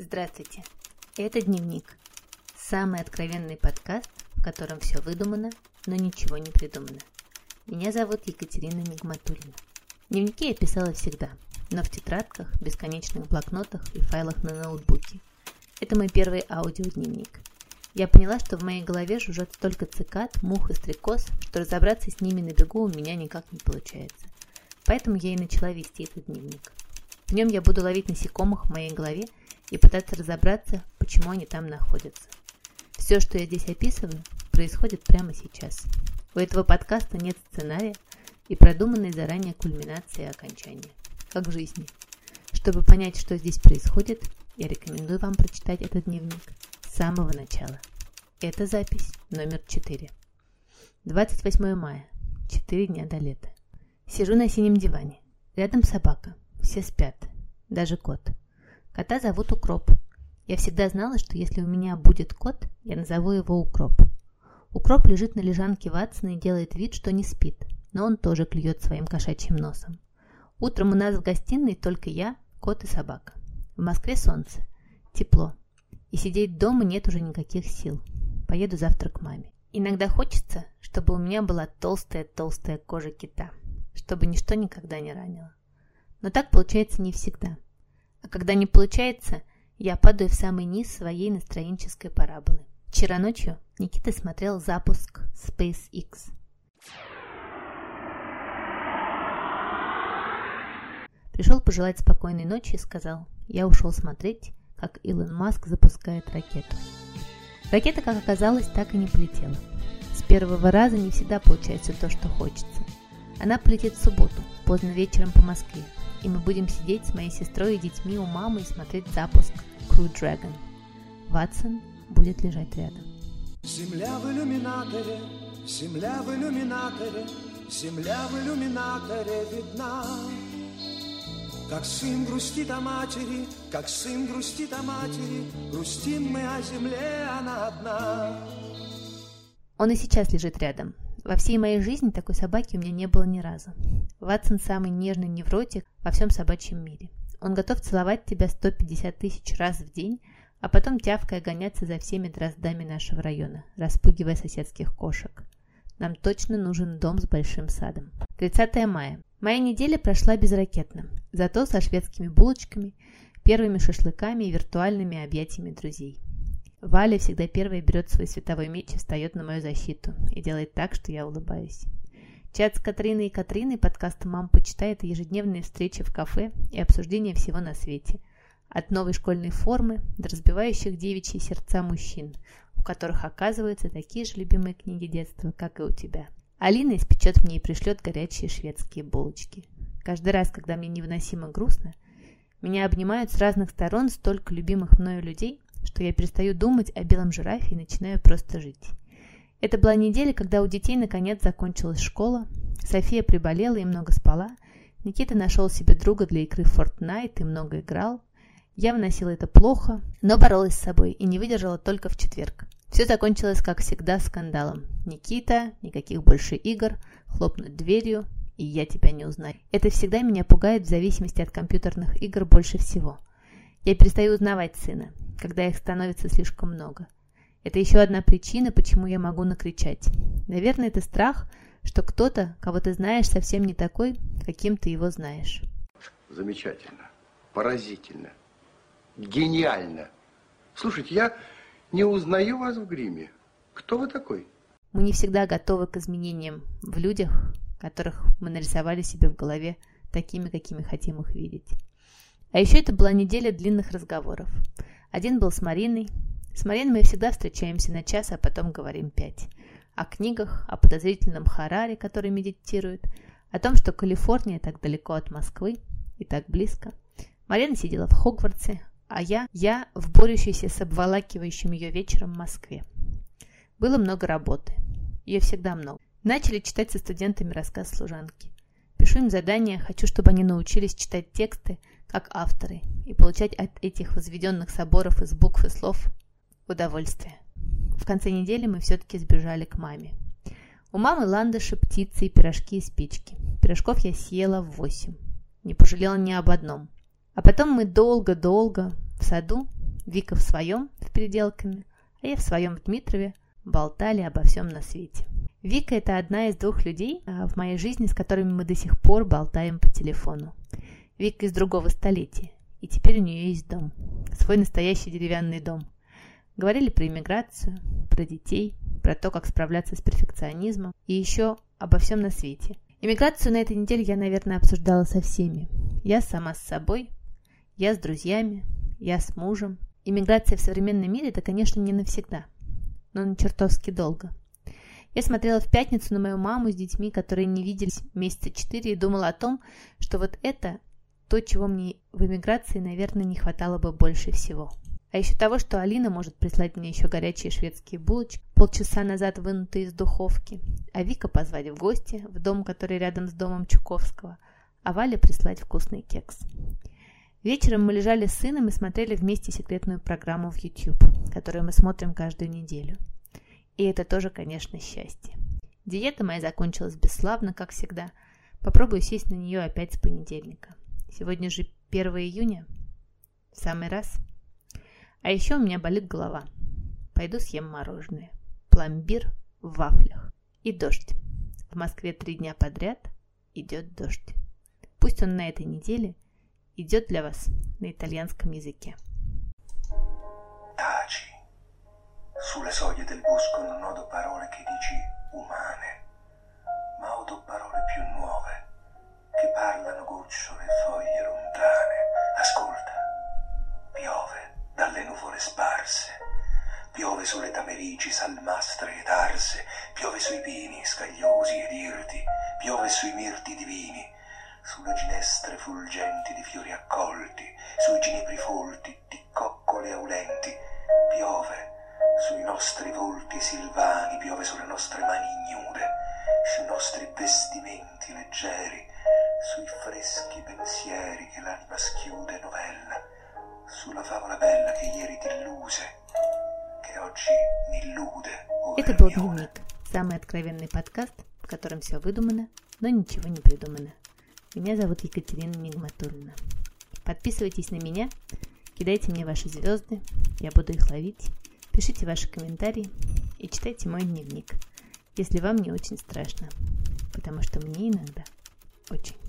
Здравствуйте, это Дневник. Самый откровенный подкаст, в котором все выдумано, но ничего не придумано. Меня зовут Екатерина Нигматулина. Дневники я писала всегда, но в тетрадках, бесконечных блокнотах и файлах на ноутбуке. Это мой первый аудиодневник. Я поняла, что в моей голове жужжат столько цикад, мух и стрекоз, что разобраться с ними на бегу у меня никак не получается. Поэтому я и начала вести этот дневник. В нем я буду ловить насекомых в моей голове и пытаться разобраться, почему они там находятся. Все, что я здесь описываю, происходит прямо сейчас. У этого подкаста нет сценария и продуманной заранее кульминации и окончания, как в жизни. Чтобы понять, что здесь происходит, я рекомендую вам прочитать этот дневник с самого начала. Это запись номер 4. 28 мая, 4 дня до лета. Сижу на синем диване. Рядом собака. Все спят. Даже кот. Кота зовут Укроп. Я всегда знала, что если у меня будет кот, я назову его Укроп. Укроп лежит на лежанке Ватсона и делает вид, что не спит, но он тоже клюет своим кошачьим носом. Утром у нас в гостиной только я, кот и собака. В Москве солнце. Тепло. И сидеть дома нет уже никаких сил. Поеду завтра к маме. Иногда хочется, чтобы у меня была толстая-толстая кожа кита, чтобы ничто никогда не ранило. Но так получается не всегда. А когда не получается, я падаю в самый низ своей настроенческой параболы. Вчера ночью Никита смотрел запуск SpaceX. Пришел пожелать спокойной ночи и сказал: «Я ушел смотреть, как Илон Маск запускает ракету». Ракета, как оказалось, так и не полетела. С первого раза не всегда получается то, что хочется. Она полетит в субботу, поздно вечером по Москве, и мы будем сидеть с моей сестрой и детьми у мамы и смотреть запуск Кру Драгон. Ватсон будет лежать рядом. Земля в иллюминаторе, земля в иллюминаторе, земля в иллюминаторе видна. Как сын грустит о матери, как сын грустит о матери, грустим мы о земле, она одна. Он и сейчас лежит рядом. Во всей моей жизни такой собаки у меня не было ни разу. Ватсон самый нежный невротик во всем собачьем мире. Он готов целовать тебя 150 тысяч раз в день, а потом тявкая гоняться за всеми дроздами нашего района, распугивая соседских кошек. Нам точно нужен дом с большим садом. 30 мая. Моя неделя прошла безракетно, зато со шведскими булочками, первыми шашлыками и виртуальными объятиями друзей. Валя всегда первая берет свой световой меч и встает на мою защиту, и делает так, что я улыбаюсь. Чат с Катриной и Катриной подкаста «Мам почитает» и ежедневные встречи в кафе и обсуждение всего на свете. От новой школьной формы до разбивающих девичьи сердца мужчин, у которых оказываются такие же любимые книги детства, как и у тебя. Алина испечет мне и пришлет горячие шведские булочки. Каждый раз, когда мне невыносимо грустно, меня обнимают с разных сторон столько любимых мною людей, что я перестаю думать о белом жирафе и начинаю просто жить. Это была неделя, когда у детей наконец закончилась школа, София приболела и много спала, Никита нашел себе друга для игры в Fortnite и много играл. Я выносила это плохо, но боролась с собой и не выдержала только в четверг. Все закончилось, как всегда, скандалом. Никита, никаких больше игр, хлопнуть дверью, и я тебя не узнаю. Это всегда меня пугает в зависимости от компьютерных игр больше всего. Я перестаю узнавать сына, когда их становится слишком много. Это еще одна причина, почему я могу накричать. Наверное, это страх, что кто-то, кого ты знаешь, совсем не такой, каким ты его знаешь. Замечательно, поразительно, гениально. Слушайте, я не узнаю вас в гриме. Кто вы такой? Мы не всегда готовы к изменениям в людях, которых мы нарисовали себе в голове такими, какими хотим их видеть. А еще это была неделя длинных разговоров. Один был с Мариной. С Мариной мы всегда встречаемся на час, а потом говорим 5. О книгах, о подозрительном Харари, который медитирует, о том, что Калифорния так далеко от Москвы и так близко. Марина сидела в Хогвартсе, а я в борющейся с обволакивающим ее вечером в Москве. Было много работы. Ее всегда много. Начали читать со студентами рассказ «Служанки». Пишу им задания, хочу, чтобы они научились читать тексты, как авторы, и получать от этих возведенных соборов из букв и слов удовольствие. В конце недели мы все-таки сбежали к маме. У мамы ландыши, птицы и пирожки из печки. Пирожков я съела 8. Не пожалела ни об одном. А потом мы долго-долго в саду Вика в своем, в переделками, а я в своем, в Дмитрове, болтали обо всем на свете. Вика – это одна из двух людей в моей жизни, с которыми мы до сих пор болтаем по телефону. Вика из другого столетия, и теперь у нее есть дом, свой настоящий деревянный дом. Говорили про иммиграцию, про детей, про то, как справляться с перфекционизмом, и еще обо всем на свете. Иммиграцию на этой неделе я, наверное, обсуждала со всеми. Я сама с собой, я с друзьями, я с мужем. Иммиграция в современном мире – это, конечно, не навсегда, но на чертовски долго. Я смотрела в пятницу на мою маму с детьми, которые не виделись месяца 4, и думала о том, что вот это то, чего мне в эмиграции, наверное, не хватало бы больше всего. А еще того, что Алина может прислать мне еще горячие шведские булочки, полчаса назад вынутые из духовки, а Вика позвать в гости в дом, который рядом с домом Чуковского, а Валя прислать вкусный кекс. Вечером мы лежали с сыном и смотрели вместе секретную программу в YouTube, которую мы смотрим каждую неделю. И это тоже, конечно, счастье. Диета моя закончилась бесславно, как всегда. Попробую сесть на нее опять с понедельника. Сегодня же 1 июня. В самый раз. А еще у меня болит голова. Пойду съем мороженое. Пломбир в вафлях. И дождь. В Москве 3 дня подряд идет дождь. Пусть он на этой неделе идет для вас на итальянском языке. Taci. Sulle soglie del bosco non odo parole che dici umane, ma odo parole più nuove che parlano gocciole e foglie lontane. Ascolta, piove dalle nuvole sparse, piove sulle tamerici, salmastre ed arse, piove sui pini scagliosi ed irti, piove sui mirti divini, sulle ginestre fulgenti di fiori accolti, sui ginepri folti di coccole aulenti, piove sui nostri volti silvani, piove sulle nostre mani ignude, sui nostri vestimenti leggeri, sui freschi pensieri che l'anima schiude novella, sulla favola bella che ieri t'illuse, che oggi m'illude. Это был «Дневник», самый откровенный подкаст, в котором все выдумано, но ничего не придумано. Меня зовут Екатерина Нигматулина. Подписывайтесь на меня, кидайте мне ваши звезды, я буду их ловить. Пишите ваши комментарии и читайте мой дневник, если вам не очень страшно, потому что мне иногда очень.